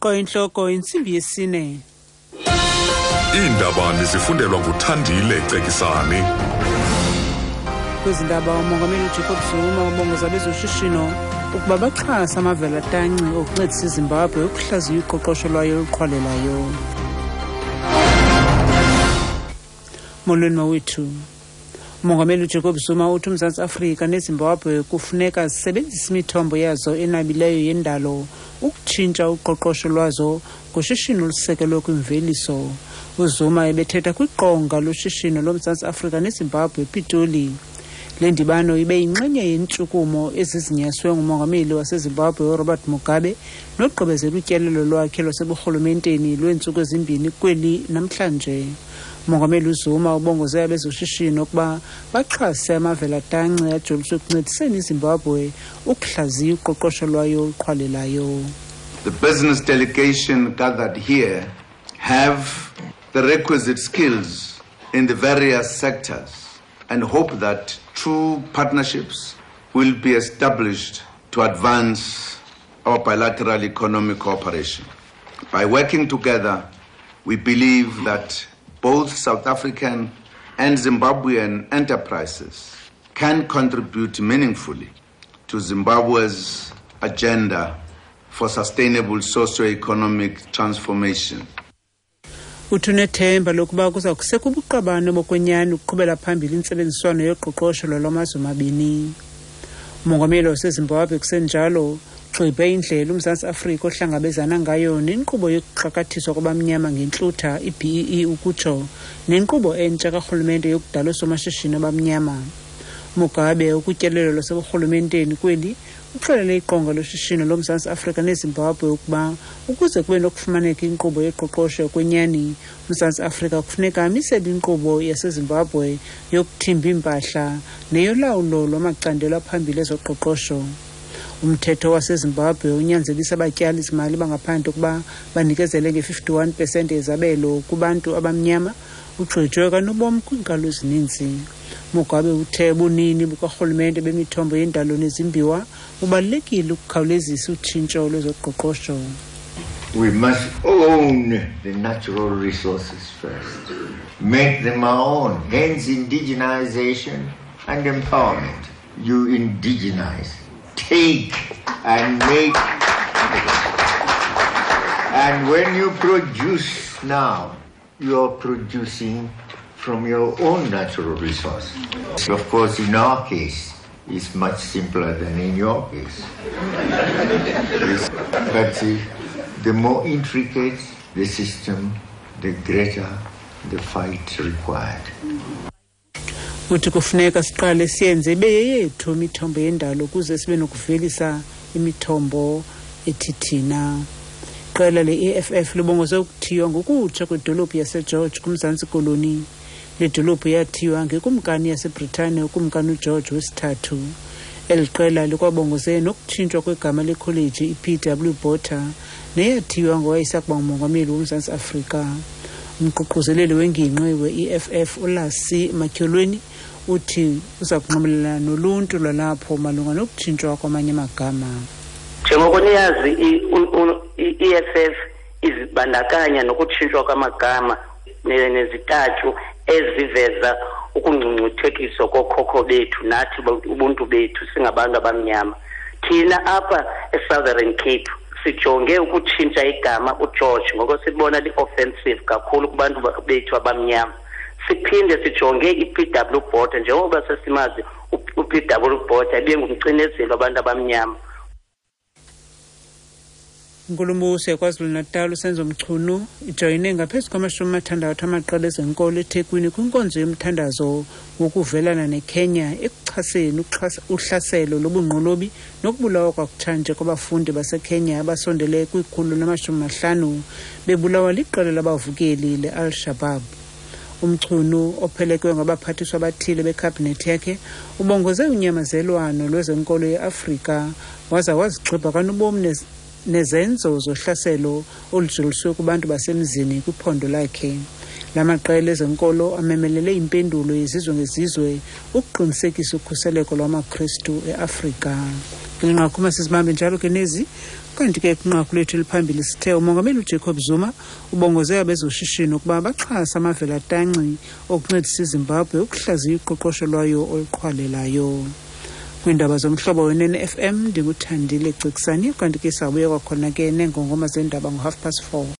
Koyinhloko insimbi yesine. Indaba nizifundelwa nguthandile Cekisani. Kwezindaba uMongameli uJacob Zuma ubongoza bezoshishino ukuba baxhasa amavelantanci okuncedisa iZimbabwe ukuhlaziya uqoqosho lwayo oluqhwalelayo. Molweni mawethu. Mongameli uJacob Zuma uthi uMzantsi Afrika neZimbabwe kufuneka zisebenzise imithombo yazo enabileyo yendalo ukutshintsha uqoqosho lwazo kushishino olusekelwe kwimveliso. UZuma ebethetha kwiqonga loshishino loMzantsi Afrika neZimbabwe ePitoli. Le ndibano ibe yinxenye yentshukumo ezizinyaswe nguMongameli waseZimbabwe Robert Mugabe nogqibezela utyelelo lwakhe lwaseburhulumenteni lweentsuku ezimbini kweli namhlanje. Mongameli uZuma ubongoze abezoshishino ukuba baxhase amavelantanci ajoliswe ekuncediseni iZimbabwe ukuhlaziya uqoqosho lwayo oluqhwalelayo. The business delegation gathered here have the requisite skills in the various sectors and hope that true partnerships will be established to advance our bilateral economic cooperation. By working together, we believe that both South African and Zimbabwean enterprises can contribute meaningfully to Zimbabwe's agenda for sustainable socio-economic transformation. Utunethemba lokuba kuza kusekho ubuqabane bokwenyani ukuqhubela phambili intsebenziswano yoqoqosho lolwamazwe mabini. Mongameli waseZimbabwe kusenjalo gqibe indlela uMzantsi Afrika ohlangabezana ngayo nenkqubo yokuqhakathiswa kwabamnyama ngentlutha iBEE ukutsho nenkqubo entsha karhulumente yokudala oosomashishini abamnyama. Mugabe ukutyelelo lwaseburhulumenteni kweli uxelele iqonga loshishino loMzantsi Afrika neZimbabwe ukuba ukuze kube nokufumaneka inkqubo yoqoqosho kwenyani uMzantsi Afrika kufuneka amisele inkqubo yaseZimbabwe yokuthimba impahla neyolawulo lwamacandelo aphambili ezoqoqosho. Umthetho waseZimbabwe unyanzelisa abatyali izimali bangaphandle ukuba banikezele nge-51% yezabelo kubantu abamnyama ugqitywe kanobom kwiinkalo ezininzi. Mugabe uthe bunini bukarhulumente bemithombo yendalo nezimbiwa ubalulekile ukukhawulezisa utshintsho lwezoqoqosho. We must own the natural resources first, make them our own, hence indigenization and empowerment. You indigenize. Take and make, and when you produce now, you're producing from your own natural resource. Of course, in our case, it's much simpler than in your case. But the more intricate the system, the greater the fight required. Uthi kufuneka siqale siyenze beyethu imithombo yendalo ukuze sibe nokuvelisa imithombo ethithina. Iqela le-EFF libongoze ukuthiywa ngokutsha kwedolophu yaseGeorge kuMzantsi Koloni. Le dolophu yathiywa ngekumkani yaseBritane ukumkani uGeorge III. Eli qela likwabongoze nokutshintshwa kwegama lekholeji iPW Botha neyathiywa ngowayesakuba ngumongameli woMzantsi Afrika. Umququzeleli wengingqi we-EFF uLasi Matyholweni uthi uza kunxumelana noluntu lwalapho malunga nokutshintshwa kwamanye amagama. Njengoko niyazi i-EFF izibandakanya nokutshintshwa kwamagama nezitatyu eziveza ukungcungcuthekiswa kokhokho bethu nathi ubuntu bethu singabantu abamnyama. Thina apha eSouthern Cape sijonge ukutshintsha igama uGeorge ngoba sibona li-offensive kakhulu kubantu bethu abamnyama. Siphinde sijonge iPW Botha njengoba sesimazi uPW Botha ebengumcinezelo abantu abamnyama. Ngulumbuso eKwaZulu-Natal usenza umchunu ijoyine ngaphezulu kwama-60 amaqela ezenkolo eThekwini kwinkonzo yomthandazo wokuvelana neKenya ekuchaseni uhlaselo lobunqolobi nokubulawa kwakutshanje kwabafundi baseKenya abasondele kwikhulu lama-50 bebulawa liqela labavukeli le-Al-Shabaab. Umchunu ophelekwe ngabaphathiswa abathile bekhabhinethi yakhe ubongoze unyamazelwano lwezenkolo yeAfrika waza wazigqiba kanobom nezenzo zohlaselo olujoliswe kubantu basemzini kwiphondo lakhe. Lamaqela ezenkolo amemelele impendulo yezizwe ngezizwe ukuqinisekisa ukhuseleko lwamaKristu eAfrika. Ngingakhuluma sizibambe njalo ke nezi Kanti ke kunqakulethu liphambili sithe uMongameli uJacob Zuma ubongoze abezoshishino ukuba baxhasa amavela tanci okuncedisa iZimbabwe ukuhlaziya iqoqosho lwayo oliqhwalelayo. Kwindaba zomhlobo weNFM ndinguthandile Cikisani kanti ke sabuye kwakhona ke nengongoma zendaba ngo 4:30.